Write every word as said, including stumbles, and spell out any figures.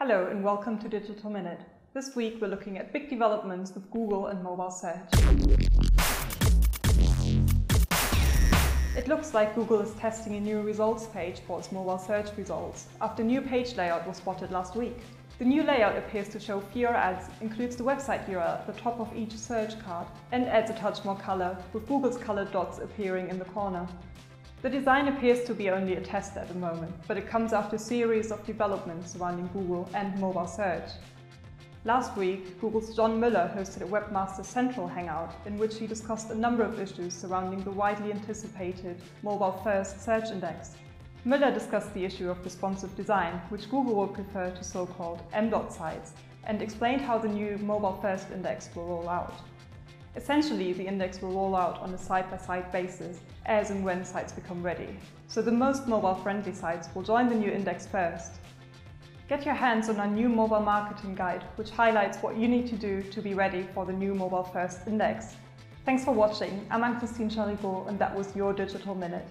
Hello and welcome to Digital Minute. This week we're looking at big developments with Google and mobile search. It looks like Google is testing a new results page for its mobile search results after a new page layout was spotted last week. The new layout appears to show fewer ads, includes the website U R L at the top of each search card, and adds a touch more color, with Google's colored dots appearing in the corner. The design appears to be only a test at the moment, but it comes after a series of developments surrounding Google and mobile search. Last week, Google's John Mueller hosted a Webmaster Central Hangout in which he discussed a number of issues surrounding the widely anticipated mobile-first search index. Mueller discussed the issue of responsive design, which Google will prefer to so-called M DOT sites, and explained how the new mobile-first index will roll out. Essentially, the index will roll out on a site-by-site basis, as and when sites become ready. So the most mobile-friendly sites will join the new index first. Get your hands on our new mobile marketing guide, which highlights what you need to do to be ready for the new mobile-first index. Thanks for watching. I'm Anne-Christine Charibot, and that was your Digital Minute.